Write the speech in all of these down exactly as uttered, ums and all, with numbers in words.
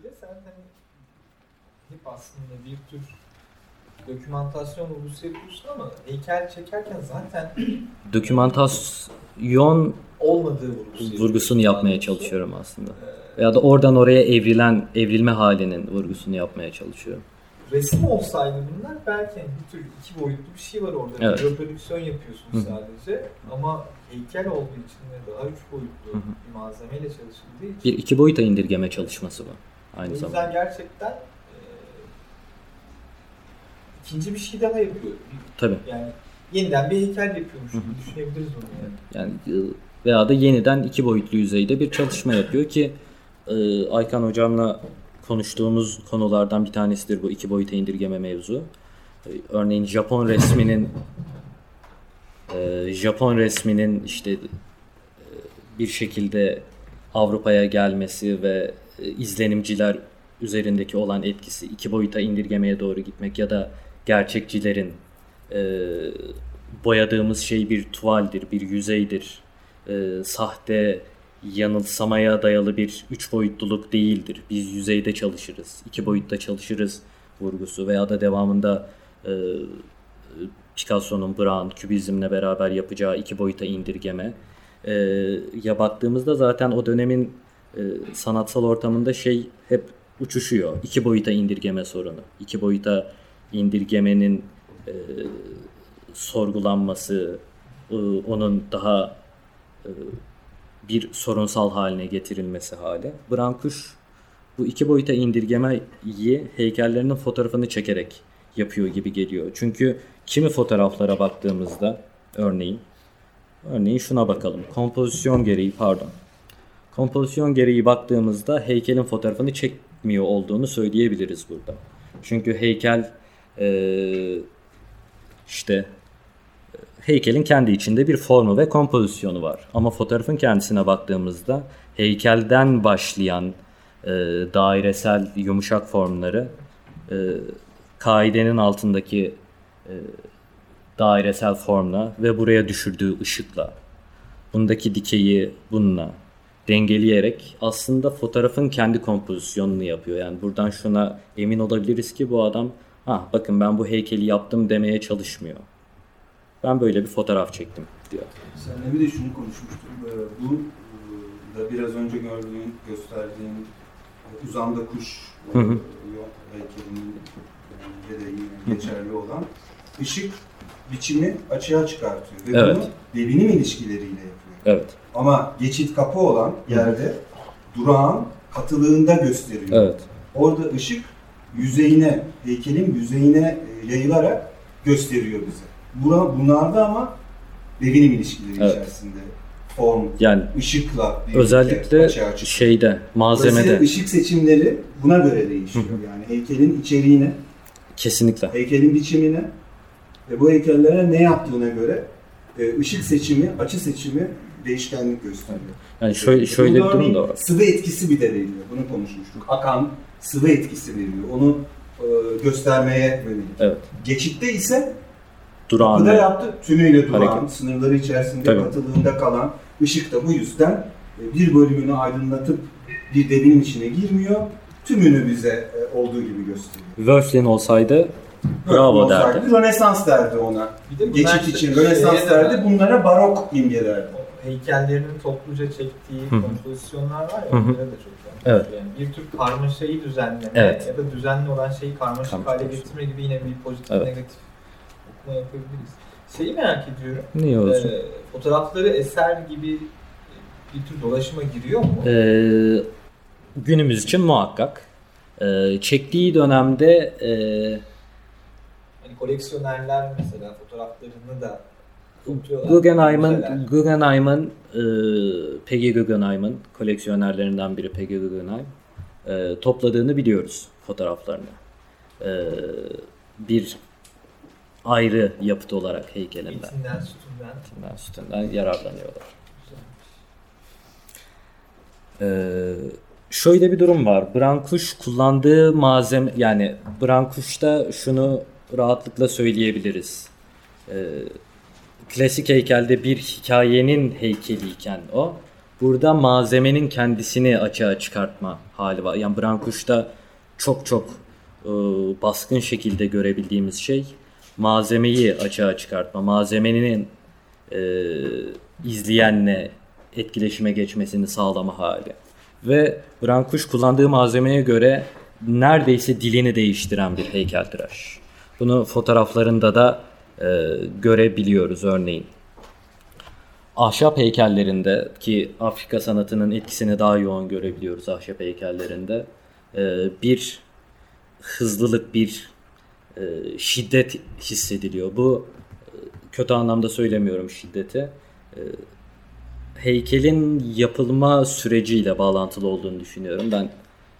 sebebiyle sen hani hep aslında bir tür dokümantasyon olgusu yapıyorsun ama heykel çekerken zaten dokümantasyon olmadığı vurgusunu yapmaya çalışıyorum aslında. Ee, ya da oradan oraya evrilen, evrilme halinin vurgusunu yapmaya çalışıyorum. Resim olsaydı bunlar belki bir tür iki boyutlu bir şey var orada. Evet. Reprodüksiyon yapıyorsunuz sadece. Hı. Ama heykel olduğu için ve daha üç boyutlu hı hı. bir malzemeyle çalışıldığı için. Bir iki boyuta indirgeme çalışması bu. Aynı zamanda. O yüzden zamanda. gerçekten e, ikinci bir şey daha yapıyor. Tabii. Yani yeniden bir heykel yapıyormuş gibi düşünebiliriz onu. Yani. yani veya da yeniden iki boyutlu yüzeyde bir çalışma yapıyor ki e, Aykan hocamla konuştuğumuz konulardan bir tanesidir bu iki boyuta indirgeme mevzu. Örneğin Japon resminin Japon resminin işte bir şekilde Avrupa'ya gelmesi ve izlenimciler üzerindeki olan etkisi iki boyuta indirgemeye doğru gitmek ya da gerçekçilerin boyadığımız şey bir tuvaldir, bir yüzeydir, sahte yanılsamaya dayalı bir üç boyutluluk değildir. Biz yüzeyde çalışırız, iki boyutta çalışırız vurgusu veya da devamında e, Picasso'nun Braun, kübizmle beraber yapacağı iki boyuta indirgeme. E, ya baktığımızda zaten o dönemin e, sanatsal ortamında şey hep uçuşuyor. İki boyuta indirgeme sorunu. İki boyuta indirgemenin e, sorgulanması, e, onun daha e, bir sorunsal haline getirilmesi hali. Brankuş bu iki boyuta indirgemeyi heykellerinin fotoğrafını çekerek yapıyor gibi geliyor. Çünkü kimi fotoğraflara baktığımızda örneğin örneğin şuna bakalım. Kompozisyon gereği pardon. Kompozisyon gereği baktığımızda heykelin fotoğrafını çekmiyor olduğunu söyleyebiliriz burada. Çünkü heykel ee, işte heykelin kendi içinde bir formu ve kompozisyonu var. Ama fotoğrafın kendisine baktığımızda heykelden başlayan e, dairesel yumuşak formları e, kaidenin altındaki e, dairesel formla ve buraya düşürdüğü ışıkla, bundaki dikeyi bununla dengeleyerek aslında fotoğrafın kendi kompozisyonunu yapıyor. Yani buradan şuna emin olabiliriz ki bu adam "Ah, bakın ben bu heykeli yaptım" demeye çalışmıyor. Ben böyle bir fotoğraf çektim diyor. Senle bir de şunu konuşmuştuk. Bu da biraz önce gördüğün, gösterdiğin Uzamda Kuş heykelinin gereği geçerli olan ışık biçimi açığa çıkartıyor. Ve evet. bunu devinim ilişkileriyle yapıyor. Evet. Ama geçit kapı olan yerde durağın katılığında gösteriyor. Evet. Orada ışık yüzeyine, heykelin yüzeyine yayılarak gösteriyor bize. Bunlar da ama devinim ilişkileri evet. içerisinde form, yani, ışıkla özellikle şeyde, malzemede. Özellikle ışık seçimleri buna göre değişiyor. Hı hı. Yani heykelin içeriğine, kesinlikle. Heykelin biçimine ve bu heykellere ne yaptığına göre ışık seçimi, açı seçimi değişkenlik gösteriyor. Yani şöyle, şöyle bir durum da var. Sıvı etkisi bir de veriliyor. Bunu konuşmuştuk. Akan sıvı etkisi veriliyor. Onu göstermeye yönelik. Evet. Geçitte ise Durağında. Kapıda yaptı, tümüyle durağın, hareket. Sınırları içerisinde Tabii. katılığında kalan ışık da bu yüzden bir bölümünü aydınlatıp bir devinin içine girmiyor, tümünü bize olduğu gibi gösteriyor. Wörthlen olsaydı bravo olsaydı, derdi. Rönesans derdi ona. Bir de geçit için işte, Rönesans şey derdi, bunlara barok imgelerdi. Heykellerinin topluca çektiği Hı-hı. kompozisyonlar var ya, onlara da çok önemli. Evet. Yani bir tür karmaşayı düzenleme evet. ya da düzenli olan şeyi karmaşık Karmaşa hale getirme gibi yine bir pozitif evet. negatif. Yapabiliriz. Şeyi merak ediyorum. Niye olsun? E, fotoğrafları eser gibi bir tür dolaşıma giriyor mu? Ee, günümüz için muhakkak. Ee, çektiği dönemde e... yani koleksiyonerler mesela fotoğraflarını da Guggenheim'ın Guggenheim'ın e, Peggy Guggenheim'ın koleksiyonerlerinden biri Peggy Guggenheim e, topladığını biliyoruz fotoğraflarını. E, bir ayrı yapıt olarak heykelinden. Etinden, sütünden. Etinden, sütünden yararlanıyorlar. Ee, şöyle bir durum var. Brankuş kullandığı malzeme, yani Brankuş'ta şunu rahatlıkla söyleyebiliriz. Ee, klasik heykelde bir hikayenin heykeliyken o, Burada malzemenin kendisini açığa çıkartma hali var. Yani Brankuş'ta çok çok e, baskın şekilde görebildiğimiz şey malzemeyi açığa çıkartma. Malzemenin e, izleyenle etkileşime geçmesini sağlama hali. Ve Brankuş kullandığı malzemeye göre neredeyse dilini değiştiren bir heykeltıraş. Bunu fotoğraflarında da e, görebiliyoruz örneğin. Ahşap heykellerinde ki Afrika sanatının etkisini daha yoğun görebiliyoruz ahşap heykellerinde. E, bir hızlılık, bir e, şiddet hissediliyor. Bu kötü anlamda söylemiyorum şiddeti. E, heykelin yapılma süreciyle bağlantılı olduğunu düşünüyorum. Ben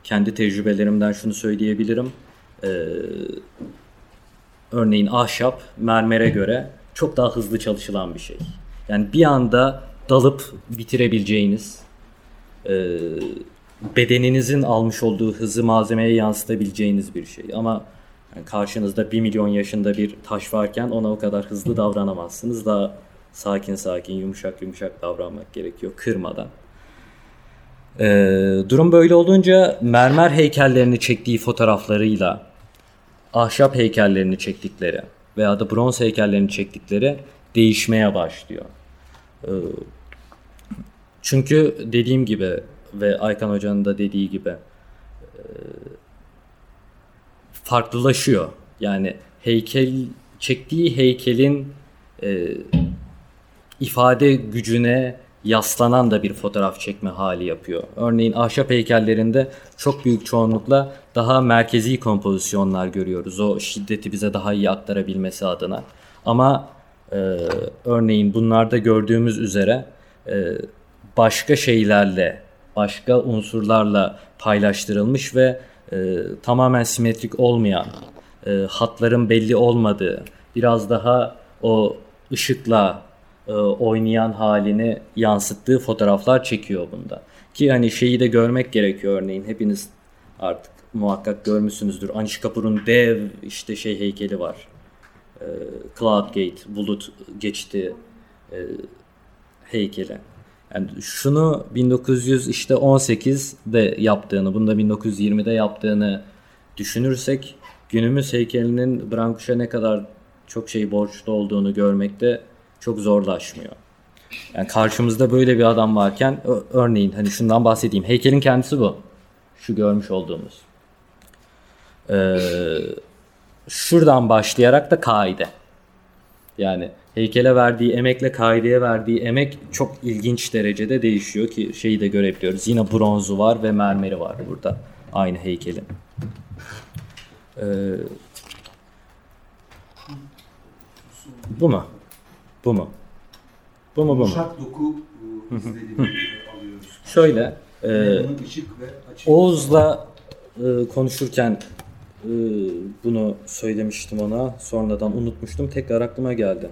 kendi tecrübelerimden şunu söyleyebilirim. Ee, örneğin ahşap mermere göre çok daha hızlı çalışılan bir şey. Yani bir anda dalıp bitirebileceğiniz, e, bedeninizin almış olduğu hızı malzemeye yansıtabileceğiniz bir şey. Ama yani karşınızda bir milyon yaşında bir taş varken ona o kadar hızlı davranamazsınız. Daha sakin sakin, yumuşak yumuşak davranmak gerekiyor, kırmadan. Ee, durum böyle olunca mermer heykellerini çektiği fotoğraflarıyla ahşap heykellerini çektikleri veya da bronz heykellerini çektikleri değişmeye başlıyor. Ee, çünkü dediğim gibi ve Aykan Hoca'nın da dediği gibi e, farklılaşıyor. Yani heykel çektiği heykelin e, ifade gücüne yaslanan da bir fotoğraf çekme hali yapıyor. Örneğin ahşap heykellerinde çok büyük çoğunlukla daha merkezi kompozisyonlar görüyoruz. O şiddeti bize daha iyi aktarabilmesi adına. Ama e, örneğin bunlarda gördüğümüz üzere e, başka şeylerle, başka unsurlarla paylaştırılmış ve e, tamamen simetrik olmayan, e, hatların belli olmadığı, biraz daha o ışıkla oynayan halini yansıttığı fotoğraflar çekiyor bunda. Ki hani şeyi de görmek gerekiyor örneğin. Hepiniz artık muhakkak görmüşsünüzdür. Anish Kapoor'un dev işte şey heykeli var. E, Cloud Gate, bulut geçti e, heykeli. Yani şunu bin dokuz yüz on sekizde yaptığını, bunu da bin dokuz yüz yirmide yaptığını düşünürsek günümüz heykelinin Brankuş'a ne kadar çok şey borçlu olduğunu görmekte çok zorlaşmıyor. Yani karşımızda böyle bir adam varken ö- örneğin hani şundan bahsedeyim. Heykelin kendisi bu. Şu görmüş olduğumuz. Ee, şuradan başlayarak da kaide. Yani heykele verdiği emekle kaideye verdiği emek çok ilginç derecede değişiyor ki şeyi de görebiliyoruz. Yine bronzu var ve mermeri var burada. Aynı heykelin. Ee, bu mu? Bu mu? Bu mu bu mu? Uşak doku izlediğimizi alıyoruz. Şöyle, e, Oğuz'la e, konuşurken e, bunu söylemiştim ona. Sonradan unutmuştum. Tekrar aklıma geldi.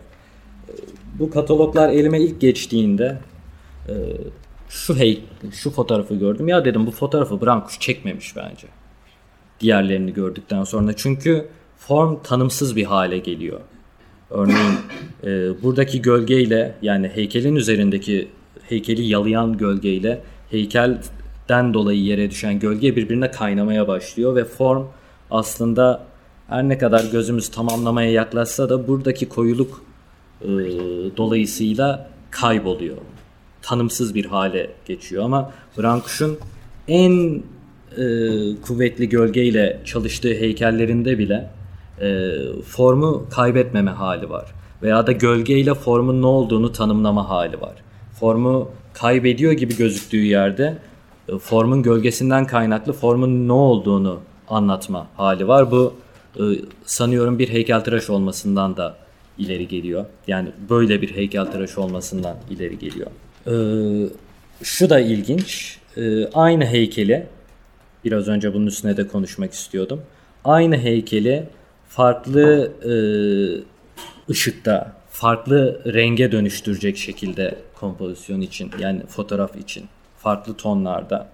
E, bu kataloglar elime ilk geçtiğinde e, şu hey, şu fotoğrafı gördüm. Ya dedim bu fotoğrafı Brankuş çekmemiş bence. Diğerlerini gördükten sonra. Çünkü form tanımsız bir hale geliyor. Örneğin e, buradaki gölgeyle yani heykelin üzerindeki heykeli yalayan gölgeyle heykelden dolayı yere düşen gölge birbirine kaynamaya başlıyor ve form aslında her ne kadar gözümüz tamamlamaya yaklaşsa da buradaki koyuluk e, dolayısıyla kayboluyor. Tanımsız bir hale geçiyor ama Brankuş'un en e, kuvvetli gölgeyle çalıştığı heykellerinde bile E, formu kaybetmeme hali var. Veya da gölgeyle formun ne olduğunu tanımlama hali var. Formu kaybediyor gibi gözüktüğü yerde e, formun gölgesinden kaynaklı formun ne olduğunu anlatma hali var. Bu e, sanıyorum bir heykeltıraş olmasından da ileri geliyor. Yani böyle bir heykeltıraş olmasından ileri geliyor. E, şu da ilginç. E, aynı heykeli biraz önce bunun üstüne de konuşmak istiyordum. Aynı heykeli farklı e, ışıkta, farklı renge dönüştürecek şekilde kompozisyon için, yani fotoğraf için, farklı tonlarda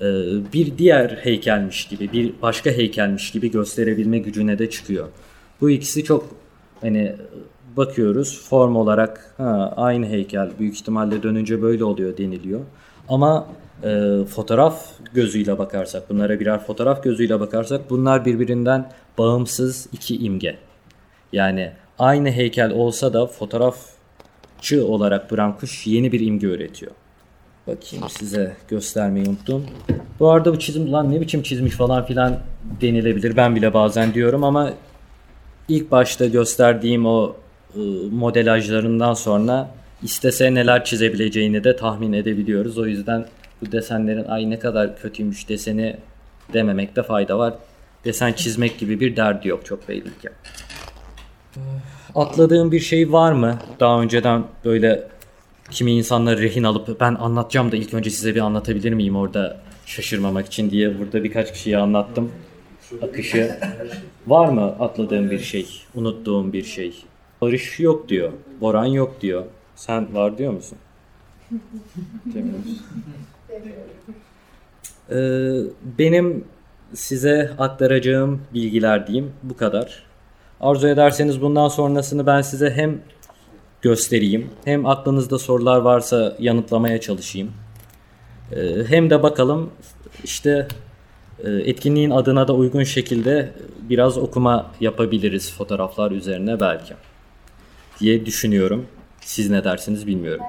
e, bir diğer heykelmiş gibi, bir başka heykelmiş gibi gösterebilme gücüne de çıkıyor. Bu ikisi çok, hani bakıyoruz form olarak ha, aynı heykel büyük ihtimalle dönünce böyle oluyor deniliyor. Ama e, fotoğraf gözüyle bakarsak, bunlara birer fotoğraf gözüyle bakarsak bunlar birbirinden bağımsız iki imge. Yani aynı heykel olsa da fotoğrafçı olarak Bram Kuş yeni bir imge üretiyor. Bakayım size göstermeyi unuttum. Bu arada bu çizim lan ne biçim çizmiş falan filan denilebilir. Ben bile bazen diyorum ama ilk başta gösterdiğim o ıı, modelajlarından sonra istese neler çizebileceğini de tahmin edebiliyoruz. O yüzden bu desenlerin ay ne kadar kötüymüş deseni dememekte fayda var. Desen çizmek gibi bir derdi yok çok belli ki. Atladığım bir şey var mı? Daha önceden böyle kimi insanları rehin alıp ben anlatacağım da ilk önce size bir anlatabilir miyim orada şaşırmamak için diye burada birkaç kişiye anlattım akışı. Var mı atladığım bir şey, unuttuğum bir şey? Barış yok diyor, Boran yok diyor. Sen var diyor musun? ee, benim size aktaracağım bilgiler diyeyim bu kadar. Arzu ederseniz bundan sonrasını ben size hem göstereyim, hem aklınızda sorular varsa yanıtlamaya çalışayım. Ee, hem de bakalım işte etkinliğin adına da uygun şekilde biraz okuma yapabiliriz fotoğraflar üzerine belki diye düşünüyorum. Siz ne dersiniz bilmiyorum.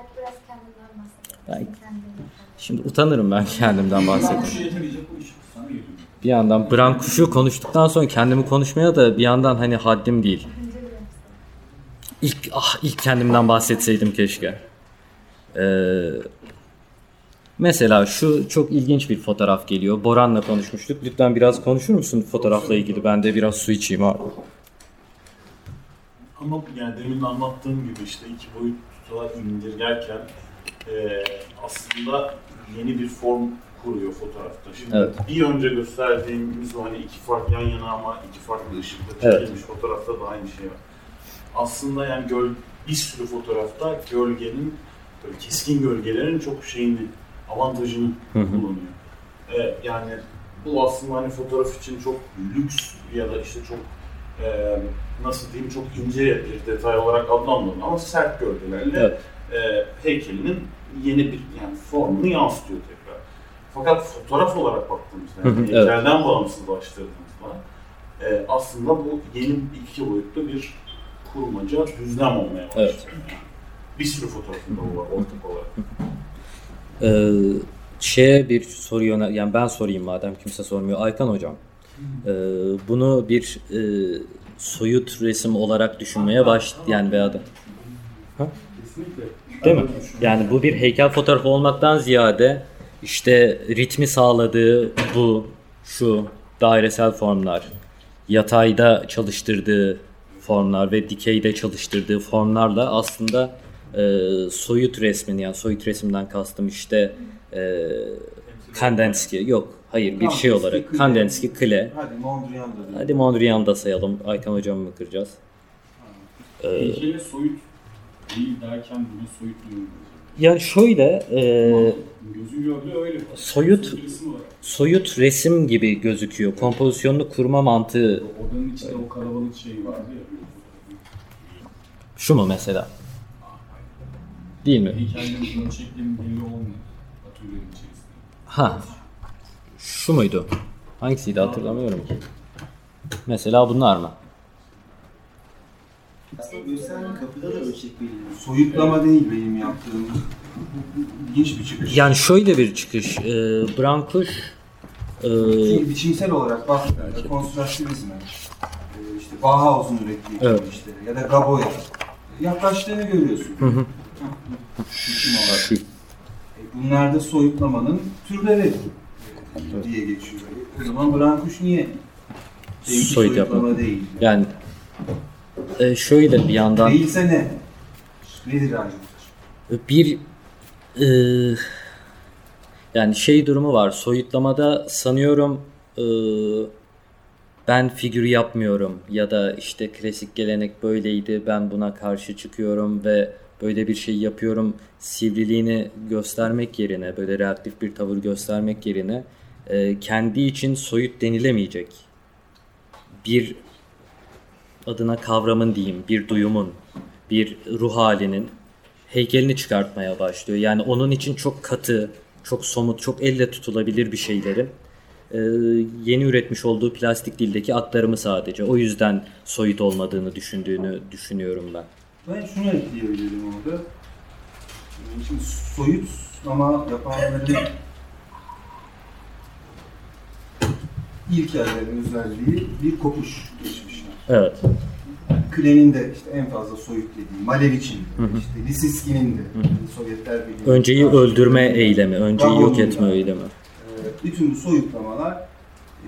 Ben, şimdi utanırım ben kendimden bahsetmeye. Bir yandan Bram Kuş'u konuştuktan sonra kendimi konuşmaya da bir yandan hani haddim değil. İlk, ah, ilk kendimden bahsetseydim keşke. Ee, mesela şu çok ilginç bir fotoğraf geliyor. Boran'la konuşmuştuk. Lütfen biraz konuşur musun fotoğrafla ilgili? Ben de biraz su içeyim abi. Ama yani demin anlattığım gibi işte iki boyuta indirgerken e, aslında yeni bir form kuruyor fotoğrafta. Şimdi evet. Bir önce gösterdiğimiz o hani iki farklı yan yana ama iki farklı ışıkta çekilmiş evet. Fotoğrafta da aynı şey var. Aslında yani göl, bir sürü fotoğrafta gölgenin, böyle keskin gölgelerin çok şeyini, avantajını kullanıyor. E, yani bu aslında hani fotoğraf için çok lüks ya da işte çok Ee, nasıl diyeyim çok ince bir detay olarak adlandırılıyor ama sert gölgelerle evet. e, heykelinin yeni bir yani formunu yansıtıyor tekrar. Fakat fotoğraf olarak baktığımızda, yani heykelden evet. Bağımsızlaştırdığımızda e, aslında bu yeni iki boyutlu bir kurmaca düzlem olmaya başlıyor. Evet. Yani bir sürü fotoğrafında var ortak olarak. Ee, şeye bir soru yöne, yani ben sorayım madem kimse sormuyor. Aykan hocam. Ee, bunu bir e, soyut resim olarak düşünmeye baş yani veya da ha? Kesinlikle. Değil mi? Yani bu bir heykel fotoğrafı olmaktan ziyade işte ritmi sağladığı bu şu dairesel formlar, yatayda çalıştırdığı formlar ve dikeyde çalıştırdığı formlarla aslında e, soyut resmini yani soyut resimden kastım işte e, Kandinsky yok. Hayır bir şey olarak Kandinsky, Klee. Hadi Mondrian'da. Hadi Mondrian'da sayalım. Aykan hocamı mı kıracağız? Ee, Heykel'e soyut değil derken buna soyut diyoruz. Yani şöyle e, gözün gördüğü öyle. Soyut, soyut, resim soyut resim gibi gözüküyor. Kompozisyonunu kurma mantığı. Odanın içinde öyle. O kalabalık şey vardı ya. Şu mu mesela? Değil mi? Heykel'in ölçeklerinin belli olmuyor. Atölyenin içerisinde. Ha. Şu muydu? Hangisiydi hatırlamıyorum ki. Mesela bunlar mı? Aslında kapıda da ölçek belirliyor. Soyutlama değil benim yaptığım. İlginç bir çıkış. Yani şöyle bir çıkış. Ee, Bram Kuş... E... Biçimsel olarak baktığında konstrüktivizme, işte Bauhaus'un ürettiği evet. işte ya da Gaboya yaklaştığını görüyorsun. Hı hı. Biçim olarak. Bunlar da soyutlamanın türleri. Diye geçiyor. O zaman Bram Kuş niye soyut yapma değil? Yani e, şöyle bir yandan değilse ne? Nedir ayrıca? Bir e, yani şey durumu var. Soyutlamada sanıyorum e, ben figürü yapmıyorum ya da işte klasik gelenek böyleydi. Ben buna karşı çıkıyorum ve böyle bir şey yapıyorum. Sivriliğini göstermek yerine, böyle reaktif bir tavır göstermek yerine kendi için soyut denilemeyecek bir adına kavramın diyeyim, bir duyumun, bir ruh halinin heykelini çıkartmaya başlıyor. Yani onun için çok katı, çok somut, çok elle tutulabilir bir şeylerin e, yeni üretmiş olduğu plastik dildeki atlarımı sadece. O yüzden soyut olmadığını düşündüğünü düşünüyorum ben. Ben şunu ekleyebilirim orada. Şimdi soyut ama yapanların ilk yerlerin özelliği bir kopuş geçmişler. Evet. Küle'nin de işte en fazla soyut dediği, Malevich'in, işte Lisiski'nin de, hı hı. Sovyetler Birliği. Önceyi öldürme eylemi, önceyi yok etme yani. eylemi. E, bütün bu soyutlamalar, e,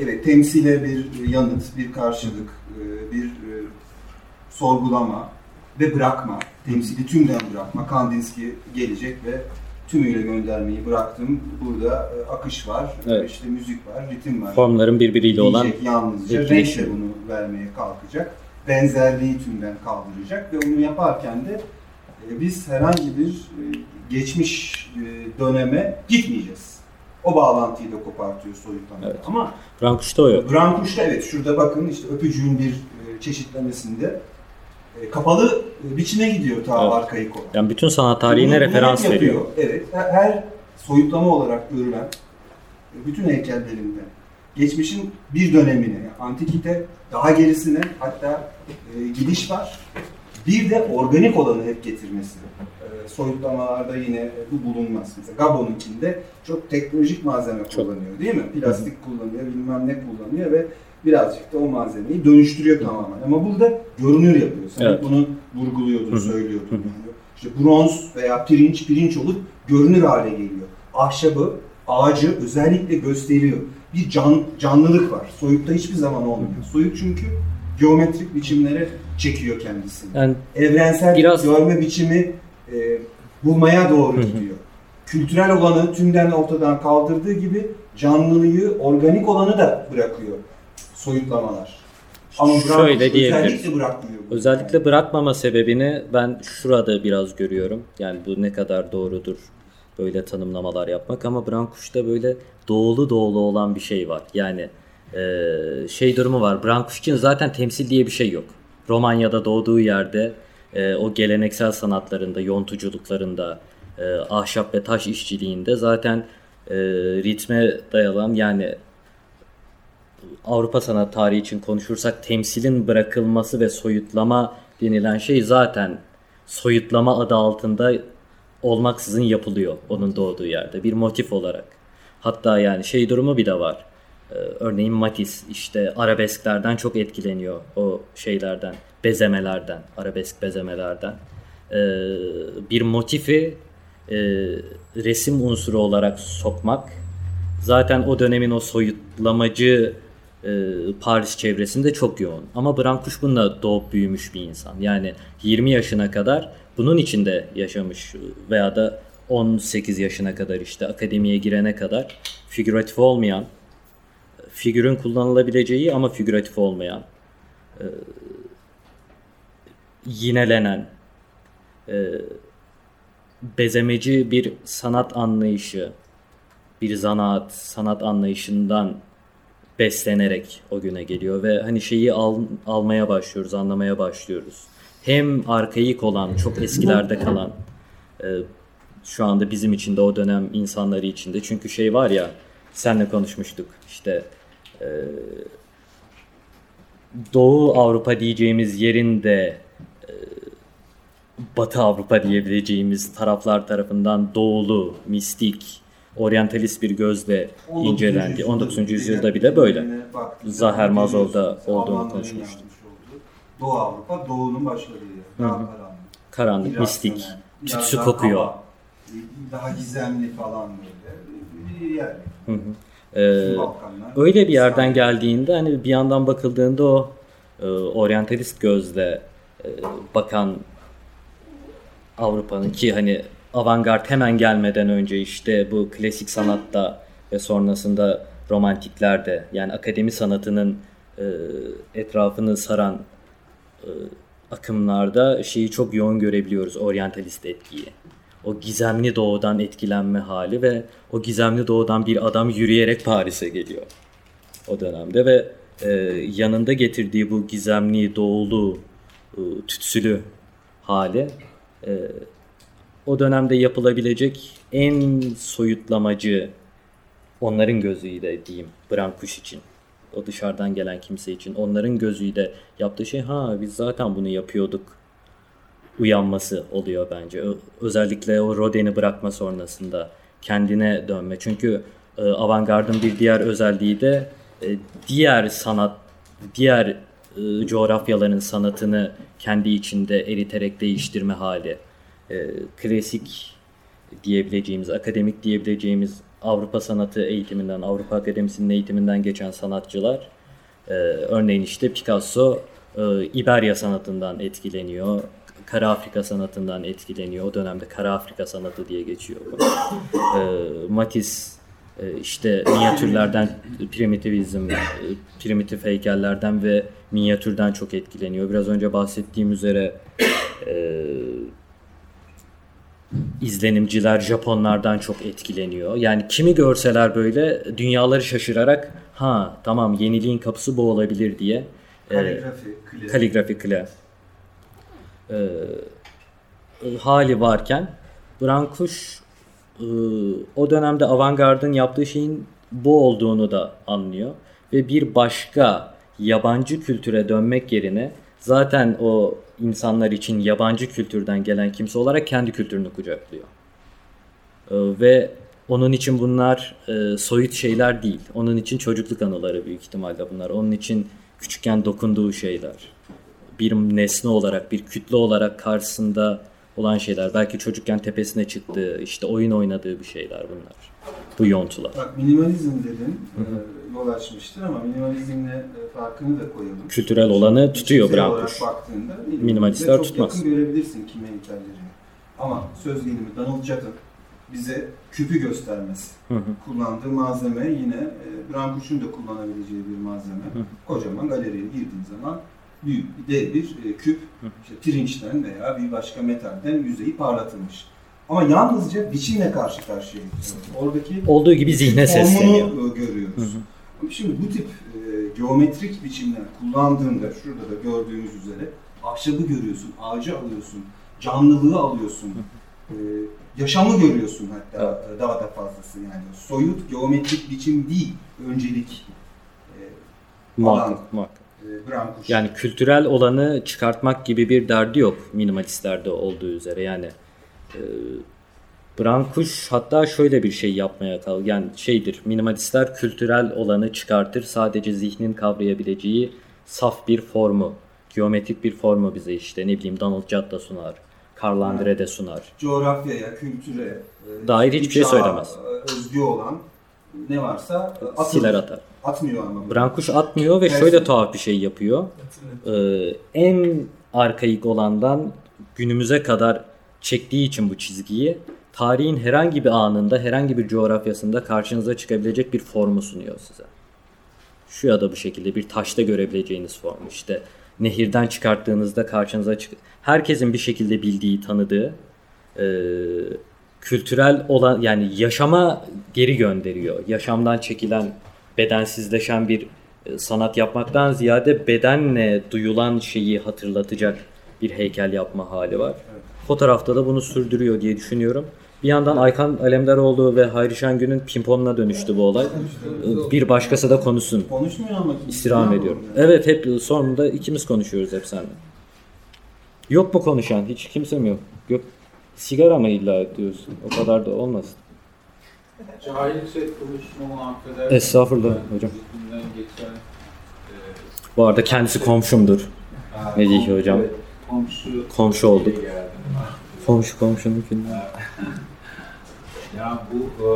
evet temsile bir yanıt, bir karşılık, e, bir e, sorgulama ve bırakma, temsili tümden bırakma. Kandinsky gelecek ve tümüyle göndermeyi bıraktım. Burada e, akış var, evet. işte müzik var, ritim var. Formların birbiriyle diyecek, olan yalnızca renk de bunu vermeye kalkacak. Benzerliği tümden kaldıracak ve onu yaparken de e, biz herhangi bir e, geçmiş e, döneme gitmeyeceğiz. O bağlantıyı da kopartıyor soyutlanma. Evet. Ama Brankuş'ta o yok. Brankuş'ta evet. Şurada bakın işte öpücüğün bir e, çeşitlemesinde kapalı biçime gidiyor ta evet. arkaik olan. Yani bütün sanat tarihine bunu, referans veriyor. Evet. Her soyutlama olarak görülen bütün heykellerinde geçmişin bir dönemine, antikite, daha gerisine hatta e, gidiş var. Bir de organik olanı hep getirmesi. E, soyutlamalarda yine bu bulunmaz. Mesela Gabon'unkinde çok teknolojik malzeme çok. kullanıyor değil mi? Plastik Hı. kullanıyor, bilmem ne kullanıyor ve birazcık da o malzemeyi dönüştürüyor tamamen. Ama burada görünür yapıyor. Sen evet. bunu vurguluyordun, Hı-hı. söylüyordun. Yani işte bronz veya pirinç, pirinç olup görünür hale geliyor. Ahşabı, ağacı özellikle gösteriyor. Bir can, canlılık var. Soyutta hiçbir zaman olmuyor. Soyut çünkü geometrik biçimlere çekiyor kendisini. Yani evrensel biraz... görme biçimi e, bulmaya doğru Hı-hı. gidiyor. Kültürel olanı tümden ortadan kaldırdığı gibi canlılığı, organik olanı da bırakıyor. Soyutlamalar. Ama şöyle diyebiliriz. Özellikle bırakmıyor. Özellikle yani. Bırakmama sebebini ben şurada biraz görüyorum. Yani bu ne kadar doğrudur böyle tanımlamalar yapmak ama Brankuş'ta böyle doğulu doğulu olan bir şey var. Yani e, şey durumu var. Brankuş için zaten temsil diye bir şey yok. Romanya'da doğduğu yerde e, o geleneksel sanatlarında, yontuculuklarında, e, ahşap ve taş işçiliğinde zaten e, ritme dayalan yani Avrupa sanat tarihi için konuşursak temsilin bırakılması ve soyutlama denilen şey zaten soyutlama adı altında olmaksızın yapılıyor onun doğduğu yerde bir motif olarak. Hatta yani şey durumu bir de var. Ee, örneğin Matisse işte arabesklerden çok etkileniyor o şeylerden, bezemelerden, arabesk bezemelerden. Ee, bir motifi e, resim unsuru olarak sokmak zaten o dönemin o soyutlamacı Paris çevresinde çok yoğun. Ama Brankuş bununla doğup büyümüş bir insan. Yani yirmi yaşına kadar bunun içinde yaşamış veya da on sekiz yaşına kadar işte akademiye girene kadar figüratif olmayan, figürün kullanılabileceği ama figüratif olmayan, yinelenen, bezemeci bir sanat anlayışı, bir zanaat, sanat anlayışından beslenerek o güne geliyor ve hani şeyi al, almaya başlıyoruz, anlamaya başlıyoruz. Hem arkaik olan, çok eskilerde kalan, e, şu anda bizim için de o dönem insanları için de. Çünkü şey var ya, senle konuşmuştuk işte e, Doğu Avrupa diyeceğimiz yerin de e, Batı Avrupa diyebileceğimiz taraflar tarafından doğulu, mistik, oryantalist bir gözle incelendi. on dokuzuncu yüzyılda bile böyle. Zahermazov'da olduğunu konuşmuştuk. Doğu Avrupa, Doğu'nun başladığı yer. Karanlık. Karanlık, mistik, tütsü kokuyor. Hava, daha gizemli falan böyle bir yer. Hı hı. Ee, öyle bir yerden geldiğinde hani bir yandan bakıldığında o e, oryantalist gözle e, bakan Avrupa'nın ki hani avantgard hemen gelmeden önce işte bu klasik sanatta ve sonrasında romantiklerde yani akademi sanatının e, etrafını saran e, akımlarda şeyi çok yoğun görebiliyoruz oryantalist etkiyi. O gizemli doğudan etkilenme hali ve o gizemli doğudan bir adam yürüyerek Paris'e geliyor o dönemde ve e, yanında getirdiği bu gizemli, doğulu, e, tütsülü hali e, o dönemde yapılabilecek en soyutlamacı, onların gözüyle diyeyim, Brankuş için, o dışarıdan gelen kimse için onların gözüyle yaptığı şey, ha biz zaten bunu yapıyorduk uyanması oluyor bence. Özellikle o Rodin'i bırakma sonrasında kendine dönme. Çünkü e, avantgardın bir diğer özelliği de e, diğer sanat, diğer e, coğrafyaların sanatını kendi içinde eriterek değiştirme hali. E, klasik diyebileceğimiz, akademik diyebileceğimiz Avrupa sanatı eğitiminden, Avrupa Akademisi'nin eğitiminden geçen sanatçılar, e, örneğin işte Picasso e, İberya sanatından etkileniyor. Kara Afrika sanatından etkileniyor. O dönemde Kara Afrika sanatı diye geçiyor. E, Matisse e, işte minyatürlerden, primitivizm, e, primitif heykellerden ve minyatürden çok etkileniyor. Biraz önce bahsettiğim üzere e, izlenimciler Japonlardan çok etkileniyor. Yani kimi görseler böyle dünyaları şaşırarak, ha tamam yeniliğin kapısı bu olabilir diye. E, kaligrafi, kule. Kaligrafi, kule. E, hali varken Brankuş e, o dönemde avantgardın yaptığı şeyin bu olduğunu da anlıyor ve bir başka yabancı kültüre dönmek yerine zaten o insanlar için yabancı kültürden gelen kimse olarak kendi kültürünü kucaklıyor. E, ve onun için bunlar e, soyut şeyler değil. Onun için çocukluk anıları büyük ihtimalle bunlar. Onun için küçükken dokunduğu şeyler. Bir nesne olarak, bir kütle olarak karşısında olan şeyler. Belki çocukken tepesine çıktığı, işte oyun oynadığı bir şeyler bunlar. Bu yontular. Bak minimalizm dedin, e, yol açmıştır ama minimalizmle farkını da koyalım. Kültürel olanı tutuyor Brankuş. Minimalistler çok tutmaz. Çok yakın görebilirsin kime heykelleri. Ama söz gelimi Donald Judd'ın bize küpü göstermesi. Hı hı. Kullandığı malzeme yine e, Brankuş'un da kullanabileceği bir malzeme. Hı hı. Kocaman galeriye girdiğin zaman büyük, dev bir e, küp, işte pirinçten veya bir başka metalden yüzeyi parlatılmış. Ama yalnızca biçimle karşı karşıya gidiyoruz. Oradaki olduğu gibi zihne sesleniyor. Onu görüyoruz. Hı hı. Şimdi bu tip e, geometrik biçimler kullandığında, şurada da gördüğünüz üzere, ahşabı görüyorsun, ağacı alıyorsun, canlılığı alıyorsun, e, yaşamı görüyorsun hatta, evet. Daha da fazlası yani. Soyut, geometrik biçim değil, öncelik e, alan. Brankuş. Yani kültürel olanı çıkartmak gibi bir derdi yok minimalistlerde olduğu üzere. Yani e, Brankuş hatta şöyle bir şey yapmaya kalk. Yani şeydir, minimalistler kültürel olanı çıkartır, sadece zihnin kavrayabileceği saf bir formu, geometrik bir formu bize işte ne bileyim Donald Judd da sunar, Karl André de sunar. Coğrafyaya, kültüre e, dair hiçbir şey söylemez. Özgü olan ne varsa atılır. Siler atar. Atmıyor ama. Brankuş atmıyor ve şöyle Gerçekten. tuhaf bir şey yapıyor. Ee, en arkaik olandan günümüze kadar çektiği için bu çizgiyi tarihin herhangi bir anında, herhangi bir coğrafyasında karşınıza çıkabilecek bir formu sunuyor size. Şu ya da bu şekilde bir taşta görebileceğiniz formu. İşte nehirden çıkarttığınızda karşınıza çık. Herkesin bir şekilde bildiği, tanıdığı e, kültürel olan, yani yaşama geri gönderiyor. Yaşamdan çekilen, bedensizleşen bir sanat yapmaktan ziyade bedenle duyulan şeyi hatırlatacak bir heykel yapma hali var. Evet. Fotoğrafta da bunu sürdürüyor diye düşünüyorum. Bir yandan Aykan Alemdaroğlu ve Hayri Şengün'ün pimponuna dönüştü bu olay. Bir başkası da konuşsun. Konuşmuyor ama. İstirham ediyorum. Yani. Evet, hep sonunda ikimiz konuşuyoruz hep seninle. Yok mu konuşan? Hiç kimse mi yok? Yok. Sigara mı illa ediyorsun? O kadar da olmasın. Cahilce konuşmamı affeder. Estağfurullah hocam. Geçen, e, bu arada kendisi komşumdur. E, Melih komşu, hocam. Evet, komşu, komşu olduk. Komşu komşunun filmi. Ya bu e,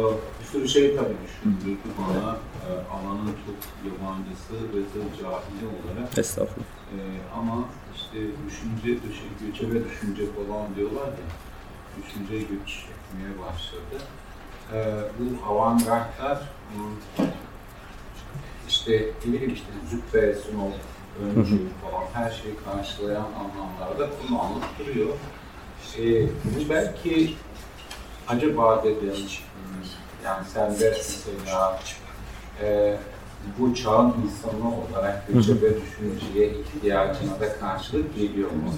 bir sürü şey tabii düşündürdü bana. E, alanın çok yabancısı ve çok cahili olarak. Estağfurullah. E, ama işte düşünce, göçebe düşünce falan diyorlar ya. Düşünce göç etmeye başladı. Ee, bu avantgardlar işte ne bileyim işte züppe, sunol, öncü falan her şeyi karşılayan anlamlarda kullanılıp duruyor. Ee, bu belki acaba dedim yani sen de mesela e, bu çağın insanı olarak göçebe düşünceye ihtiyacına da karşılık geliyor mu?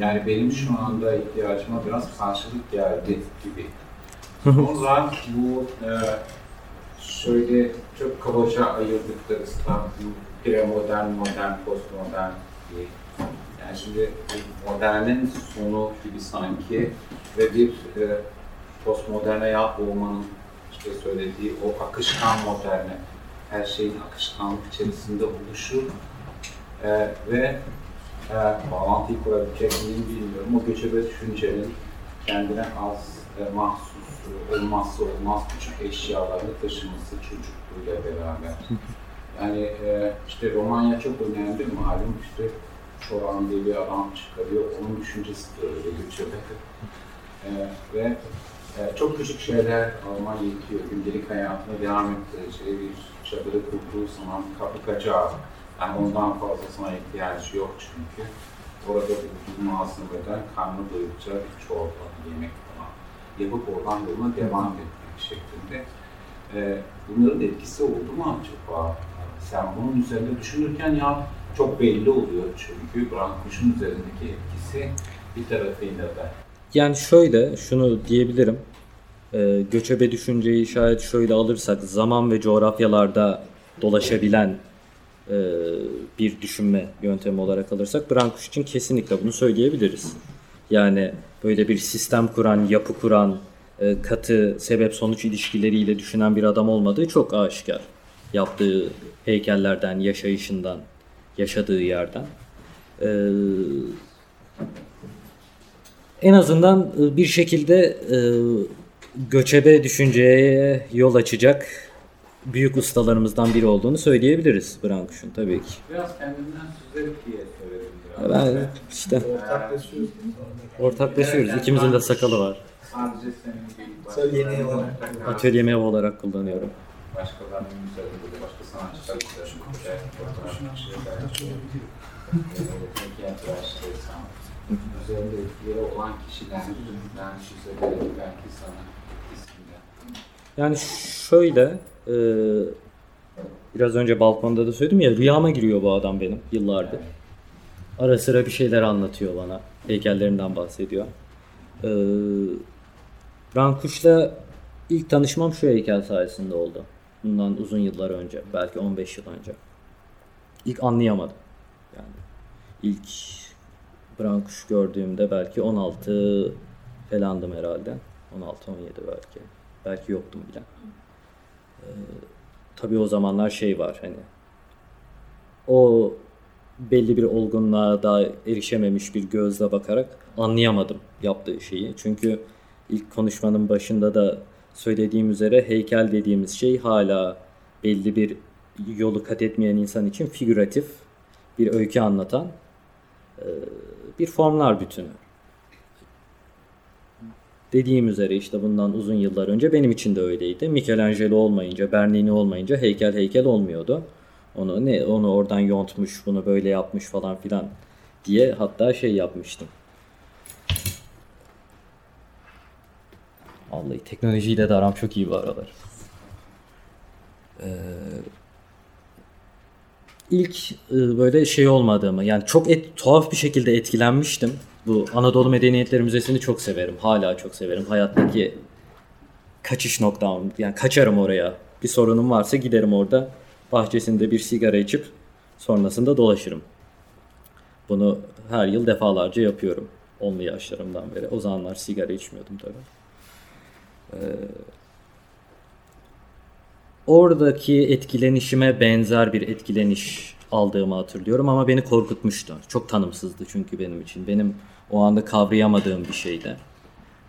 Yani benim şu anda ihtiyacıma biraz karşılık geldi gibi. Son zaman bu e, şöyle çok kabaca ayırdıkları stand, premodern, modern, postmodern diye. Yani şimdi modernin sonu gibi sanki ve bir e, postmoderne ya olmanın işte söylediği o akışkan moderne, her şeyin akışkanlık içerisinde oluşu e, ve e, bağlantıyı kurabilecek miyim bilmiyorum. O göçebe düşüncenin kendine az e, mahsus olmazsa olmaz küçük eşyalarını taşıması çocukluğuyla beraber. Yani e, işte Romanya çok önemli malum, işte Çoran diye bir adam çıkarıyor, onun düşüncesi de öyle göçebe. E, ve e, çok küçük şeyler normal yetiyor, gündelik hayatına devam ettireceği bir çadırı kurduğu zaman kapı kaçağı. Yani ondan fazlasına ihtiyacı yok çünkü. Orada bir durmasını beden karnı doyuracak bir çorba, yemek falan yapıp oradan yoluna devam etmek şeklinde. Ee, bunların etkisi oldu mu acaba? Sen bunun üzerinde düşünürken ya çok belli oluyor çünkü Brankuş'un üzerindeki etkisi bir tarafıyla da. Yani şöyle şunu diyebilirim, ee, göçebe düşünceyi şayet şöyle alırsak, zaman ve coğrafyalarda dolaşabilen bir düşünme yöntemi olarak alırsak Brankuş için kesinlikle bunu söyleyebiliriz. Yani böyle bir sistem kuran, yapı kuran, katı sebep-sonuç ilişkileriyle düşünen bir adam olmadığı çok aşikar. Yaptığı heykellerden, yaşayışından, yaşadığı yerden. En azından bir şekilde göçebe düşünceye yol açacak büyük ustalarımızdan biri olduğunu söyleyebiliriz Brankuş'un tabii ki. Biraz kendimden söz edip diye söyledim. Ben işte ortaklaşıyoruz. Ortaklaşıyoruz. İkimizin de sakalı var. Sadece senin değil. Atölye olarak. Atölye meyve olarak kullanıyorum. Başkalarının üzerinde başka sanatçılar üzerinde ortaklaşan şeyler. Mekan tıraşları sanat. Üzerinde etkileri olan kişiler, ben size dedim belki sana ismini. Yani şöyle, Ee, biraz önce balkonda da söyledim ya, rüyama giriyor bu adam benim yıllardır. Ara sıra bir şeyler anlatıyor bana, heykellerinden bahsediyor. Ee, Brankuş'la ilk tanışmam şu heykel sayesinde oldu. Bundan uzun yıllar önce, belki on beş yıl önce. İlk anlayamadım. Yani ilk Brankuş gördüğümde belki on altı falandım herhalde. on altı on yedi belki. Belki yoktum bile. Ee, tabii o zamanlar şey var, hani o belli bir olgunluğa daha erişememiş bir gözle bakarak anlayamadım yaptığı şeyi. Çünkü ilk konuşmanın başında da söylediğim üzere heykel dediğimiz şey hala belli bir yolu kat etmeyen insan için figüratif bir öykü anlatan e, bir formlar bütünü. Dediğim üzere işte bundan uzun yıllar önce benim için de öyleydi. Michelangelo olmayınca, Bernini olmayınca heykel heykel olmuyordu. Onu ne onu oradan yontmuş, bunu böyle yapmış falan filan diye hatta şey yapmıştım. Vallahi teknolojiyle de aram çok iyi bu aralar. Ee, ilk böyle şey olmadığımı, yani çok et, tuhaf bir şekilde etkilenmiştim. Bu Anadolu Medeniyetleri Müzesi'ni çok severim. Hala çok severim. Hayattaki kaçış noktam. Yani kaçarım oraya. Bir sorunum varsa giderim orada. Bahçesinde bir sigara içip sonrasında dolaşırım. Bunu her yıl defalarca yapıyorum. Onlu yaşlarımdan beri. O zamanlar sigara içmiyordum tabii. Ee, oradaki etkilenişime benzer bir etkileniş aldığımı hatırlıyorum ama beni korkutmuştu. Çok tanımsızdı çünkü benim için. Benim o anda kavrayamadığım bir şeydi.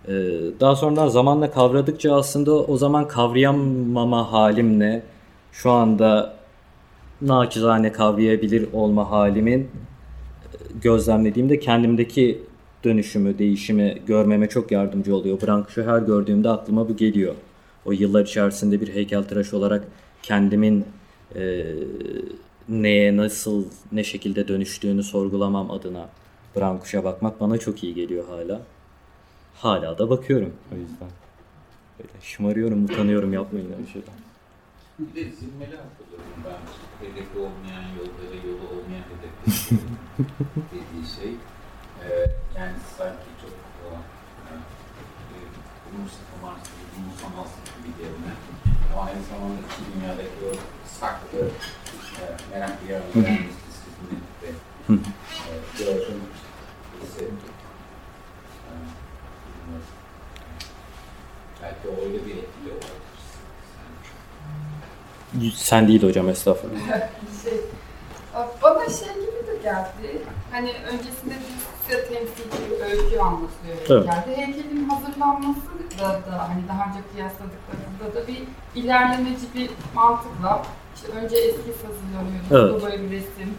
Ee, daha sonra zamanla kavradıkça aslında o zaman kavrayamama halimle şu anda naçizane kavrayabilir olma halimin gözlemlediğimde kendimdeki dönüşümü, değişimi görmeme çok yardımcı oluyor. Brankuş'u her gördüğümde aklıma bu geliyor. O yıllar içerisinde bir heykeltıraş olarak kendimin e, neye, nasıl, ne şekilde dönüştüğünü sorgulamam adına Brankuş'a bakmak bana çok iyi geliyor hala. Hala da bakıyorum o yüzden. Böyle şımarıyorum, utanıyorum yapmayın öyle şeyden. Bir de zilmeli hatırlıyorum ben. Hedefi olmayan yolları, yolu olmayan hedefi dediği şey. Ee, yani sanki çok o, yani, e, umursamarsız, umursamarsız. saklı, e, meraklı yaralarımız istisini ve George'un birisi belki o öyle bir etkili olabilir. Sen değil hocam, estağfurullah. şey, bana şey gibi de geldi, hani öncesinde bir temsilci öykü anlatılıyor evet. geldi. Heykelin hazırlanması da, da hani daha önce kıyasladıklarında da bir ilerlemeci bir mantıkla işte önce eski hazırlanıyordu, evet. böyle bir resim,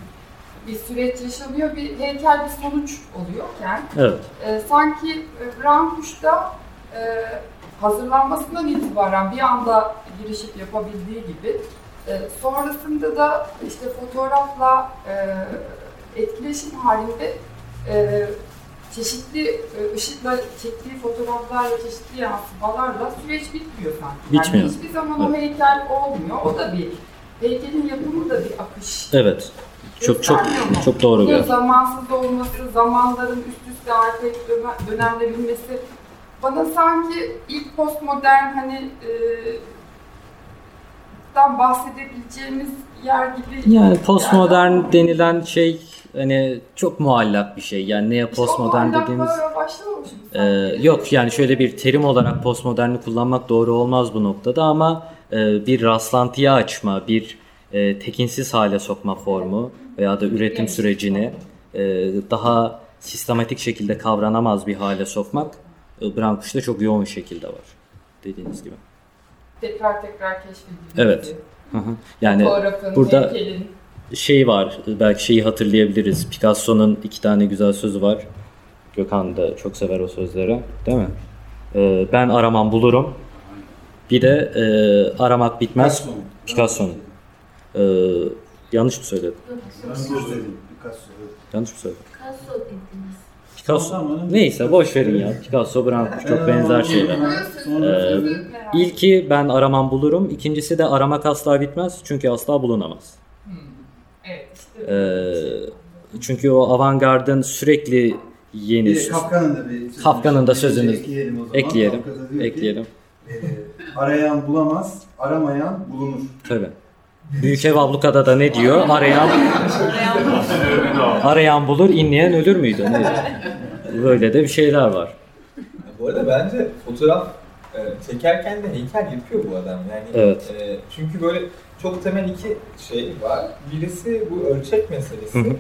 bir süreç yaşanıyor, bir heykel bir sonuç oluyorken evet. e, sanki Rankuş'ta e, hazırlanmasından itibaren bir anda girişip yapabildiği gibi e, sonrasında da işte fotoğrafla e, etkileşim halinde e, çeşitli ışıkla çektiği fotoğraflarla, çeşitli yansımalarla süreç bitmiyor sanki. Bitmiyor. Yani hiçbir zaman evet. o heykel olmuyor. O da bir, heykelin yapımı da bir akış. Evet. Çok çok mu? Çok doğru bir. Zamansız olması, zamanların üst üste artık dönemlebilmesi bana sanki ilk postmodern hani e, dan bahsedebileceğimiz yer gibi. Yani postmodern yerden... denilen şey hani çok muallak bir şey. Yani neye postmodern dediğimiz... Ee, yok yani şöyle bir terim olarak postmoderni kullanmak doğru olmaz bu noktada ama e, bir rastlantıya açma, bir e, tekinsiz hale sokma formu veya da üretim sürecini e, daha sistematik şekilde kavranamaz bir hale sokmak e, Brankuş'ta çok yoğun şekilde var dediğiniz gibi. Tekrar tekrar keşfedildiğimiz. Evet. Hı hı. Yani fotoğrafın, burada... heykelin... Şey var, belki şeyi hatırlayabiliriz. Picasso'nun iki tane güzel sözü var. Gökhan da çok sever o sözleri, değil mi? Ee, ben aramam bulurum. Bir de e, aramak bitmez. Picasso'nun. Ee, yanlış mı söyledim? Yanlış mı söyledim? Picasso. Yanlış mı söyledim? Picasso dediniz. Picasso. Neyse boş verin ya. Picasso, Brancuş çok benzer şeyler. Ee, ilki ben aramam bulurum. İkincisi de aramak asla bitmez çünkü asla bulunamaz. Ee, çünkü o avantgardın sürekli yeni bir, Kafka'nın da bir Kafka'nın da sözünü ekleyelim o zaman. Ekleyelim. ekleyelim. Ki, e, arayan bulamaz, aramayan bulunur. Tabii. Büyük Ev Abluka'da da ne diyor? Arayan arayan bulur, inleyen ölür müydü? Neydi? Böyle de bir şeyler var. Bu arada bence fotoğraf çekerken de heykel yapıyor bu adam. Yani evet. e, çünkü böyle çok temel iki şey var. Birisi bu ölçek meselesi. Hı hı.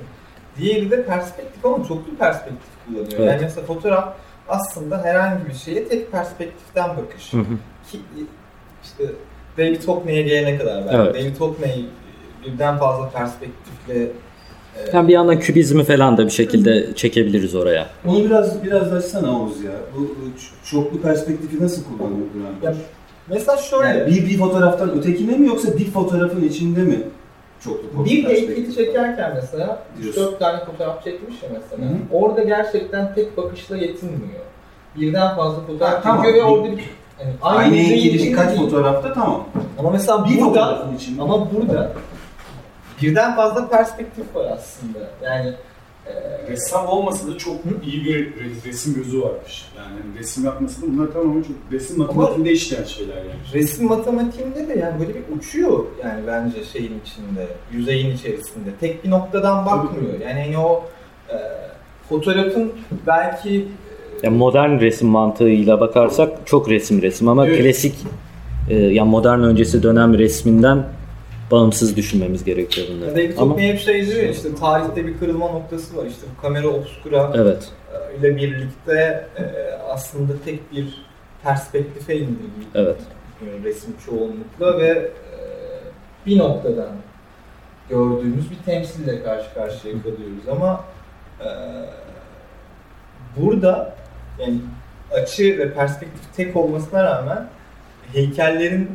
Diğeri de perspektif ama çoklu perspektif kullanıyor. Evet. Yani mesela fotoğraf aslında herhangi bir şeye tek perspektiften bakış. Hı hı. Ki işte David Hockney'e gelene kadar belki. Evet. David Hockney birden fazla perspektifle yani bir yandan kübizmi falan da bir şekilde çekebiliriz oraya. Onu biraz biraz açsana Oğuz ya. Bu çoklu perspektifi nasıl kullanıyor Brancuş? Mesela şöyle. Yani bir, bir fotoğraftan ötekine mi yoksa bir fotoğrafın içinde mi çoklu perspektif? Bir heykeli çekerken mesela dört tane fotoğraf çekmiş ya mesela. Hı-hı. Orada gerçekten tek bakışla yetinmiyor. Birden fazla fotoğraf çekiyor ve tamam. orada bir yani aynı heykeli kaç fotoğrafta tamam. Ama mesela bir burada ama burada birden fazla perspektif var aslında. Yani e, ressam olmasa da çok iyi bir resim gözü varmış. Yani resim yapması da bunlar tamamen çok resim matematiğinde işleyen şeyler yani. Resim matematiğinde de yani böyle bir uçuyor yani bence şeyin içinde, yüzeyin içerisinde. Tek bir noktadan bakmıyor. Tabii. Yani hani o e, fotoğrafın belki e, yani modern resim mantığıyla bakarsak çok resim resim ama evet. klasik e, yani modern öncesi dönem resminden bağımsız düşünmemiz gerekiyor bunları. Ya David Hockney hep şey diyor işte tarihte bir kırılma noktası var işte bu kamera obskura evet. ile birlikte aslında tek bir perspektife indiriliyor. Evet. Resim çoğunlukla ve bir noktadan gördüğümüz bir temsille karşı karşıya kalıyoruz ama burada yani açı ve perspektif tek olmasına rağmen heykellerin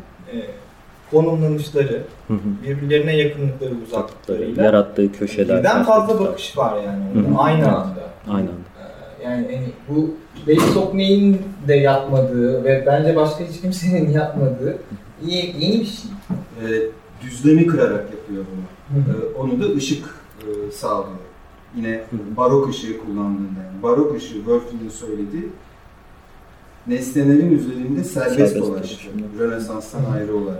konumlanışları, hı hı. birbirlerine yakınlıkları, uzaklıklarıyla yarattığı köşeler. Birden fazla bakış var yani orada, hı hı. aynı anda. Aynı anda. Ee, yani yani bu David Hockney'in de yapmadığı ve bence başka hiç kimsenin yapmadığı yeni, yeni bir şey. Ee, düzlemi kırarak yapıyor bunu. Hı hı. Ee, onu da ışık e, sağlıyor. Yine hı. barok ışığı kullandığında. Yani. Barok ışığı Wörth'ün söylediği nesnelerin üzerinde serbest dolaşıyor. Rönesans'tan ayrı olarak.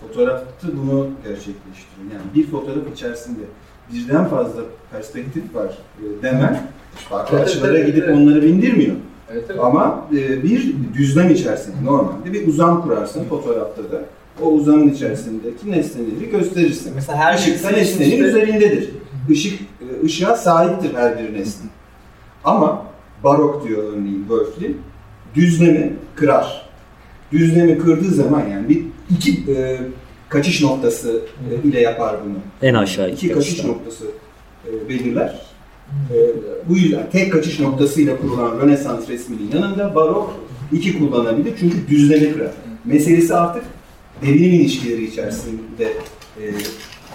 fotoğrafta bunu gerçekleştiriyor. Yani bir fotoğraf içerisinde birden fazla perspektif var demen farklı evet, açılara evet, gidip evet. onları bindirmiyor. Evet, evet. Ama bir düzlem içerisinde normalde bir uzam kurarsın fotoğrafta da. O uzamın içerisindeki nesneleri gösterirsin. Mesela her ışıkta nesnenin işte... üzerindedir. Işık, ışığa sahiptir her bir nesne. Ama barok diyor örneğin Berkeley, düzlemi kırar. Düzlemi kırdığı zaman yani bir iki e, kaçış noktası e, ile yapar bunu. En aşağı iki, iki kaçış aşağı. noktası e, belirler. E, bu yüzden tek kaçış noktasıyla kurulan Rönesans resminin yanında barok iki kullanabilir çünkü düzlemi kırar. Meselesi artık devrim ilişkileri içerisinde e,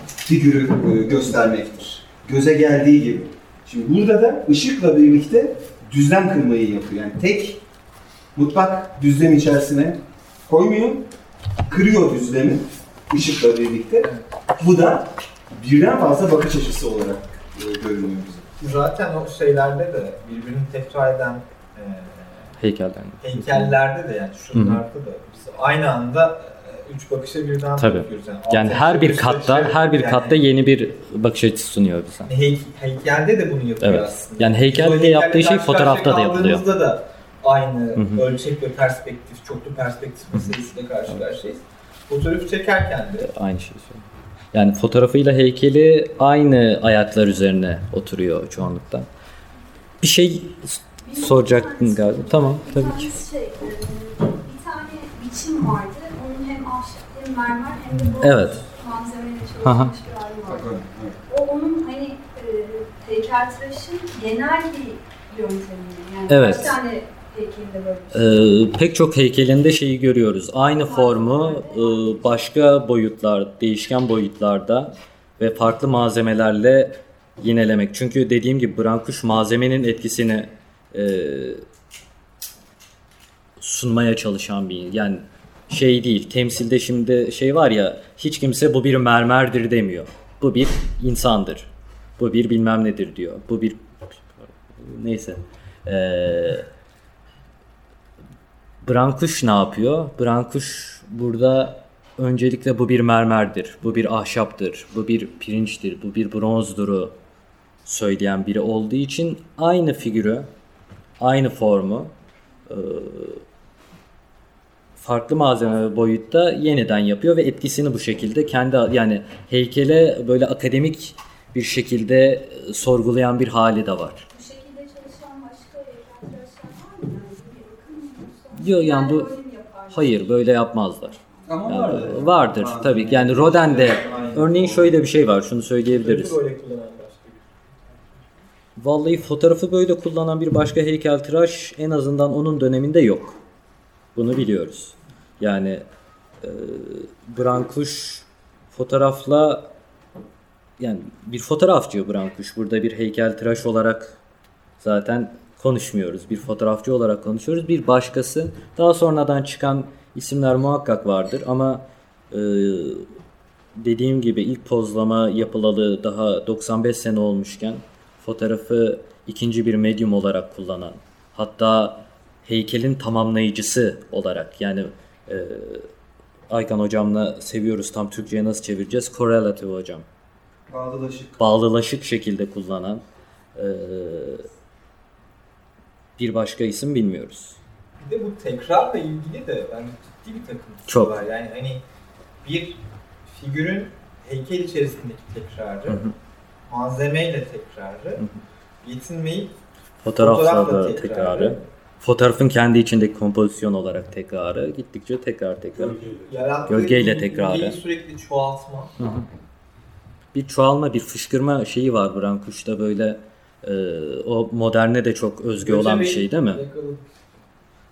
figürü e, göstermektir. Göze geldiği gibi. Şimdi burada da ışıkla birlikte düzlem kırmayı yapıyor. Yani tek mutlak düzlem içerisine koymuyor, kırıyor düzlemi ışıkla birlikte. Bu da birden fazla bakış açısı olarak görünüyor bize. Zaten o şeylerde de birbirini tekrar eden e, heykelden. heykellerde de yani şunlarda da biz aynı anda üç bakışa birden bakıyoruz. Yani, yani her bir katta, şey, her bir yani katta yeni bir bakış açısı sunuyor bize. Hey, heykelde de bunu yapıyor evet. aslında. Yani heykelde yaptığı şey fotoğrafta da yapılıyor. Da aynı Hı-hı. ölçek ve perspektif, çoklu perspektif meselesiyle karşı karşıyayız. Fotoğrafı çekerken de. Aynı şeyi söylüyorum. Yani fotoğrafıyla heykeli aynı ayaklar üzerine oturuyor çoğunlukla. Bir şey Benim soracaktın galiba. Tamam, tabii ki. Şey, bir tane biçim vardı. Mermer hem de bu evet. malzemeyle çalışmış bir hali var. Evet, evet. O onun hani e, heykeltıraşın genel bir yöntemini yani evet. kaç tane heykelinde böyle ee, pek çok heykelinde şeyi görüyoruz. Aynı farklı formu e, başka boyutlar, değişken boyutlarda ve farklı malzemelerle yinelemek. Çünkü dediğim gibi Brancusi malzemenin etkisini e, sunmaya çalışan bir yani şey değil, temsilde şimdi şey var ya, hiç kimse bu bir mermerdir demiyor. Bu bir insandır. Bu bir bilmem nedir diyor. Bu bir... Neyse. Ee, Brancusi ne yapıyor? Brancusi burada öncelikle bu bir mermerdir, bu bir ahşaptır, bu bir pirinçtir, bu bir bronzduru söyleyen biri olduğu için aynı figürü, aynı formu... E, farklı malzeme ve boyutta yeniden yapıyor ve etkisini bu şekilde kendi yani heykele böyle akademik bir şekilde sorgulayan bir hali de var. Bu şekilde çalışan başka heykeltıraşlar var mı? Yok yani bu hayır böyle yapmazlar. Ama yani, vardır. Vardır tabii yani Rodin'de örneğin şöyle bir şey var şunu söyleyebiliriz. Vallahi fotoğrafı böyle kullanan bir başka heykeltıraş en azından onun döneminde yok. Bunu biliyoruz. Yani e, Brancusi fotoğrafla yani bir fotoğrafçı Brancusi burada bir heykeltıraş olarak zaten konuşmuyoruz. Bir fotoğrafçı olarak konuşuyoruz. Bir başkası daha sonradan çıkan isimler muhakkak vardır ama e, dediğim gibi ilk pozlama yapılalı daha doksan beş sene olmuşken fotoğrafı ikinci bir medyum olarak kullanan hatta heykelin tamamlayıcısı olarak yani e, Aykan hocamla seviyoruz tam Türkçe'ye nasıl çevireceğiz? Correlative hocam. Bağlılaşık. Bağlılaşık şekilde kullanan e, bir başka isim bilmiyoruz. Bir de bu tekrarla ilgili de yani ciddi bir takıntısı Çok. var. Yani hani bir figürün heykel içerisindeki tekrarı, Hı-hı. malzemeyle tekrarı, Hı-hı. yetinmeyip fotoğrafla, fotoğrafla tekrarı. tekrarı. Fotoğrafın kendi içindeki kompozisyon olarak tekrarı, gittikçe tekrar tekrar, Gölge. gölgeyle tekrarı. Gölgeyi sürekli çoğaltma. Hı hı. Bir çoğalma, bir fışkırma şeyi var Brancusi'de böyle, e, o moderne de çok özgü Göze olan bir şey değil mi?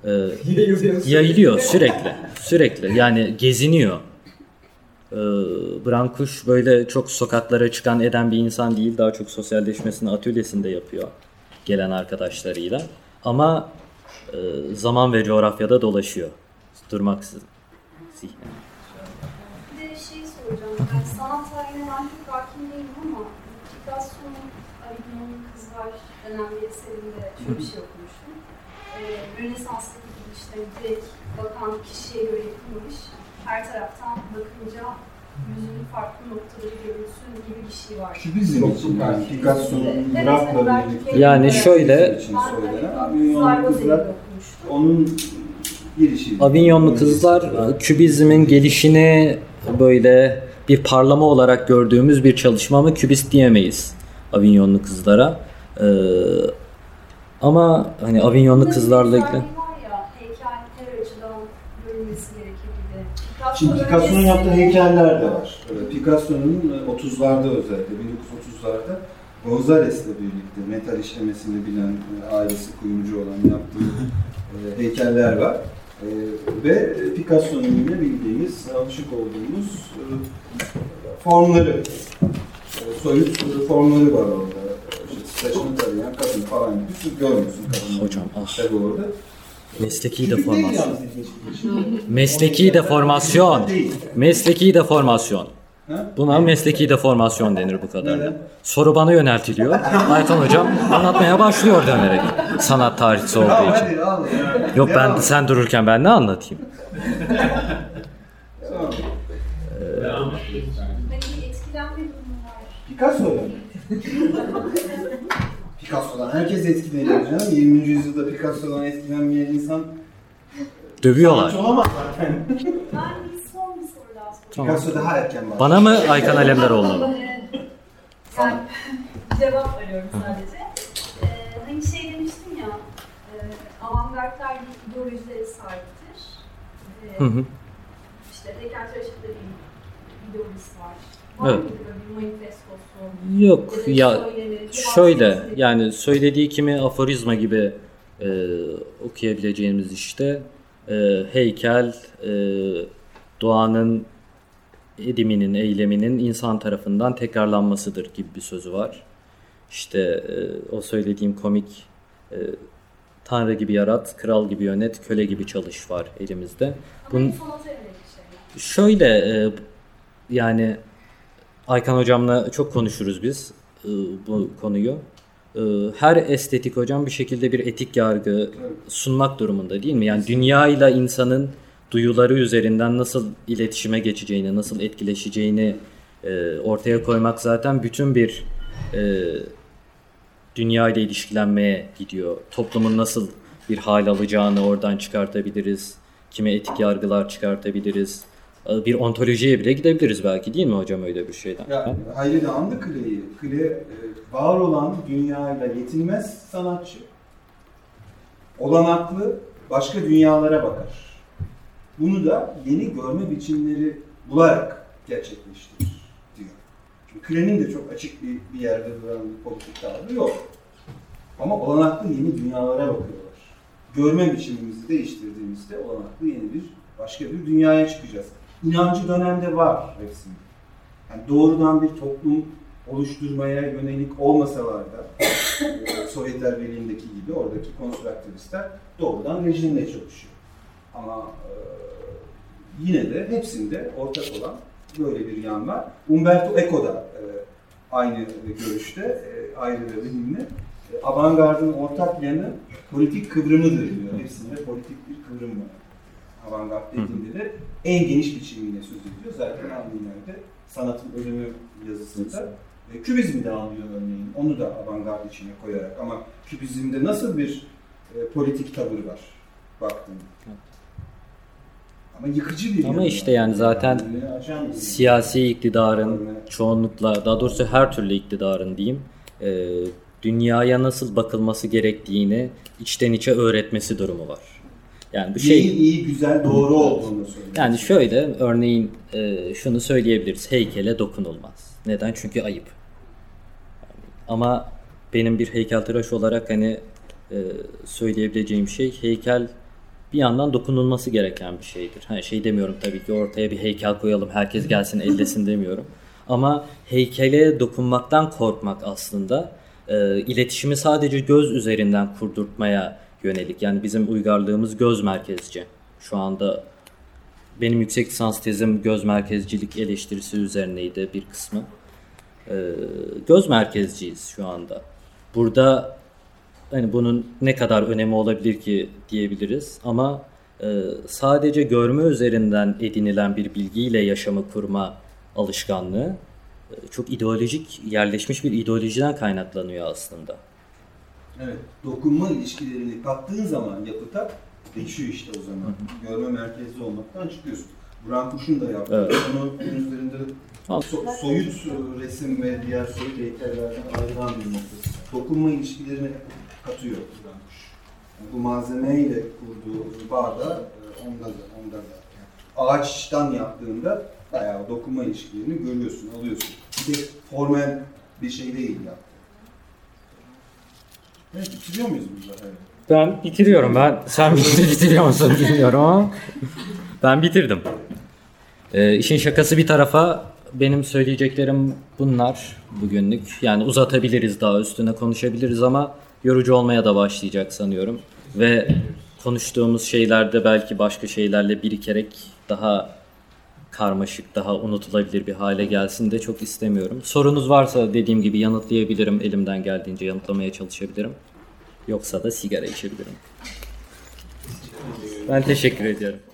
E, yayılıyor sürekli, sürekli yani geziniyor. E, Brancusi böyle çok sokaklara çıkan eden bir insan değil, daha çok sosyalleşmesini atölyesinde yapıyor gelen arkadaşlarıyla. Ama zaman ve coğrafyada dolaşıyor. Durmaksızın. Bir de şey soracağım. Yani sanat tarihine ben çok hakim değilim ama Picasso'nun Avignon'un Kızlar önemli eserinde şöyle bir şey okumuştum. Rönesans'taki girişleri direkt bakan kişiye göre yapılmış her taraftan bakınca yüzünün farklı noktaları görünsün gibi bir şey var. Şüphesiz yoksul kalifikasyonun Murat'la birlikte. Yani şöyle. Onun girişi. Avignonlu kızlar kübizmin gelişini böyle bir parlama olarak gördüğümüz bir çalışma mı? Kübist diyemeyiz Avignonlu kızlara. Ee, ama hani Avignonlu kızlarla ilgili. Şimdi Picasso'nun yaptığı heykeller de var. Picasso'nun otuzlarda özellikle bin dokuz yüz otuzlarda Gonzales'le birlikte metal işlemesini bilen, ailesi kuyumcu olan yaptığı heykeller var. Ve Picasso'nun yine bildiğimiz, alışık olduğumuz formları, soyut formları var orada. Saçını tarayan kadın falan gibi görmüyorsun kadınları. Hocam ah. Tabii orada. Mesleki deformasyon. Mesleki deformasyon. Mesleki deformasyon. Buna mesleki deformasyon denir bu kadarıyla. Soru bana yöneltiliyor. Aytan hocam anlatmaya başlıyor dönerek. Sanat tarihçisi olduğu için. Yok ben sen dururken ben ne anlatayım? Picasso'dan. Picasso'dan herkes etkileniyor canım. yirminci yüzyılda Picasso'dan etkilenmeyen insan dövüyorlar. Sanatçı olamaz zaten. Ben bir son bir soru daha sorayım. Picasso daha erken var. Bana mı Aykan Alemdaroğlu'na mı? Yani cevap arıyorum sadece. Ee, hani şey demiştin ya, e, avantgardlar ideolojilere sahiptir. E, hı hı. İşte Descartes'e de bir ideolojisi var. Evet. Yok ya şöyle yani söylediği kimi aforizma gibi e, okuyabileceğimiz işte e, heykel e, doğanın ediminin eyleminin insan tarafından tekrarlanmasıdır gibi bir sözü var. İşte e, o söylediğim komik e, tanrı gibi yarat, kral gibi yönet, köle gibi çalış var elimizde. Bunun şöyle e, yani Aykan hocamla çok konuşuruz biz e, bu konuyu. E, her estetik hocam bir şekilde bir etik yargı sunmak durumunda değil mi? Yani dünyayla insanın duyuları üzerinden nasıl iletişime geçeceğini, nasıl etkileşeceğini e, ortaya koymak zaten bütün bir e, dünyayla ilişkilenmeye gidiyor. Toplumun nasıl bir hal alacağını oradan çıkartabiliriz, kime etik yargılar çıkartabiliriz. Bir ontolojiye bile gidebiliriz belki değil mi hocam öyle bir şeyden? Ya, hayır da anlı Kle'yi. Kle var olan dünyayla yetinmez sanatçı. Olanaklı başka dünyalara bakar. Bunu da yeni görme biçimleri bularak gerçekleştirir diyor. Çünkü Kle'nin de çok açık bir, bir yerde duran bir politik tavrı yok. Ama olanaklı yeni dünyalara bakıyorlar. Görme biçimimizi değiştirdiğimizde olanaklı yeni bir başka bir dünyaya çıkacağız. İnancı dönemde var hepsinde. Yani doğrudan bir toplum oluşturmaya yönelik olmasalar da Sovyetler Birliği'ndeki gibi oradaki konstruktivistler doğrudan rejimle çalışıyor. Ama e, yine de hepsinde ortak olan böyle bir yan var. Umberto Eco da e, aynı görüşte, e, ayrı ve bilimli. E, avantgardın ortak yanı politik kıvrımıdır diyor. Hepsinde politik bir kıvrım var. Avantgard dediğinde de en geniş biçimiyle söz ediyor. Zaten Alminer'de sanatın ölümü yazısında e, kübizmi de alıyor örneğin. Onu da avantgard içine koyarak ama kübizmde nasıl bir e, politik tavır var baktığında. Ama yıkıcı bir. Ama işte var. Yani zaten yani, siyasi iktidarın yani, çoğunlukla daha doğrusu her türlü iktidarın diyeyim e, dünyaya nasıl bakılması gerektiğini içten içe öğretmesi durumu var. Yani bu şey iyi, iyi güzel doğru olduğunu söylüyor. Yani şöyle örneğin e, şunu söyleyebiliriz. Heykele dokunulmaz. Neden? Çünkü ayıp. Yani, ama benim bir heykeltıraş olarak hani e, söyleyebileceğim şey heykel bir yandan dokunulması gereken bir şeydir. Hani şey demiyorum tabii ki ortaya bir heykel koyalım. Herkes gelsin ellesin demiyorum. Ama heykele dokunmaktan korkmak aslında e, iletişimi sadece göz üzerinden kurdurtmaya yönelik. Yani bizim uygarlığımız göz merkezci. Şu anda benim yüksek lisans tezim göz merkezcilik eleştirisi üzerineydi bir kısmı. Ee, göz merkezciyiz şu anda. Burada hani bunun ne kadar önemi olabilir ki diyebiliriz ama sadece görme üzerinden edinilen bir bilgiyle yaşamı kurma alışkanlığı çok ideolojik, yerleşmiş bir ideolojiden kaynaklanıyor aslında. Evet, dokunma ilişkilerini kattığın zaman yapıta değişiyor işte o zaman. Hı hı. Görme merkezli olmaktan çıkıyorsun. Burak Kuş'un da yaptığı, evet. Onun üzerinde so- soyut resim ve diğer soyut heykellerden ayrılan bir noktası. Dokunma ilişkilerini katıyor Burak Kuş. Yani bu malzemeyle kurduğu bağda onda da, onda da. Yani ağaçtan yaptığında bayağı dokunma ilişkilerini görüyorsun, alıyorsun. Bir de formel bir şey değil yaptı. Evet, bitiriyor muyuz burada? Evet. Ben bitiriyorum. Ben sen bitiriyor musun bilmiyorum ama ben bitirdim. Ee, işin şakası bir tarafa, benim söyleyeceklerim bunlar bugünlük. Yani uzatabiliriz, daha üstüne konuşabiliriz ama yorucu olmaya da başlayacak sanıyorum. Ve konuştuğumuz şeylerde belki başka şeylerle birikerek daha karmaşık, daha unutulabilir bir hale gelsin de çok istemiyorum. Sorunuz varsa dediğim gibi yanıtlayabilirim. Elimden geldiğince yanıtlamaya çalışabilirim. Yoksa da sigara içebilirim. Ben teşekkür ediyorum.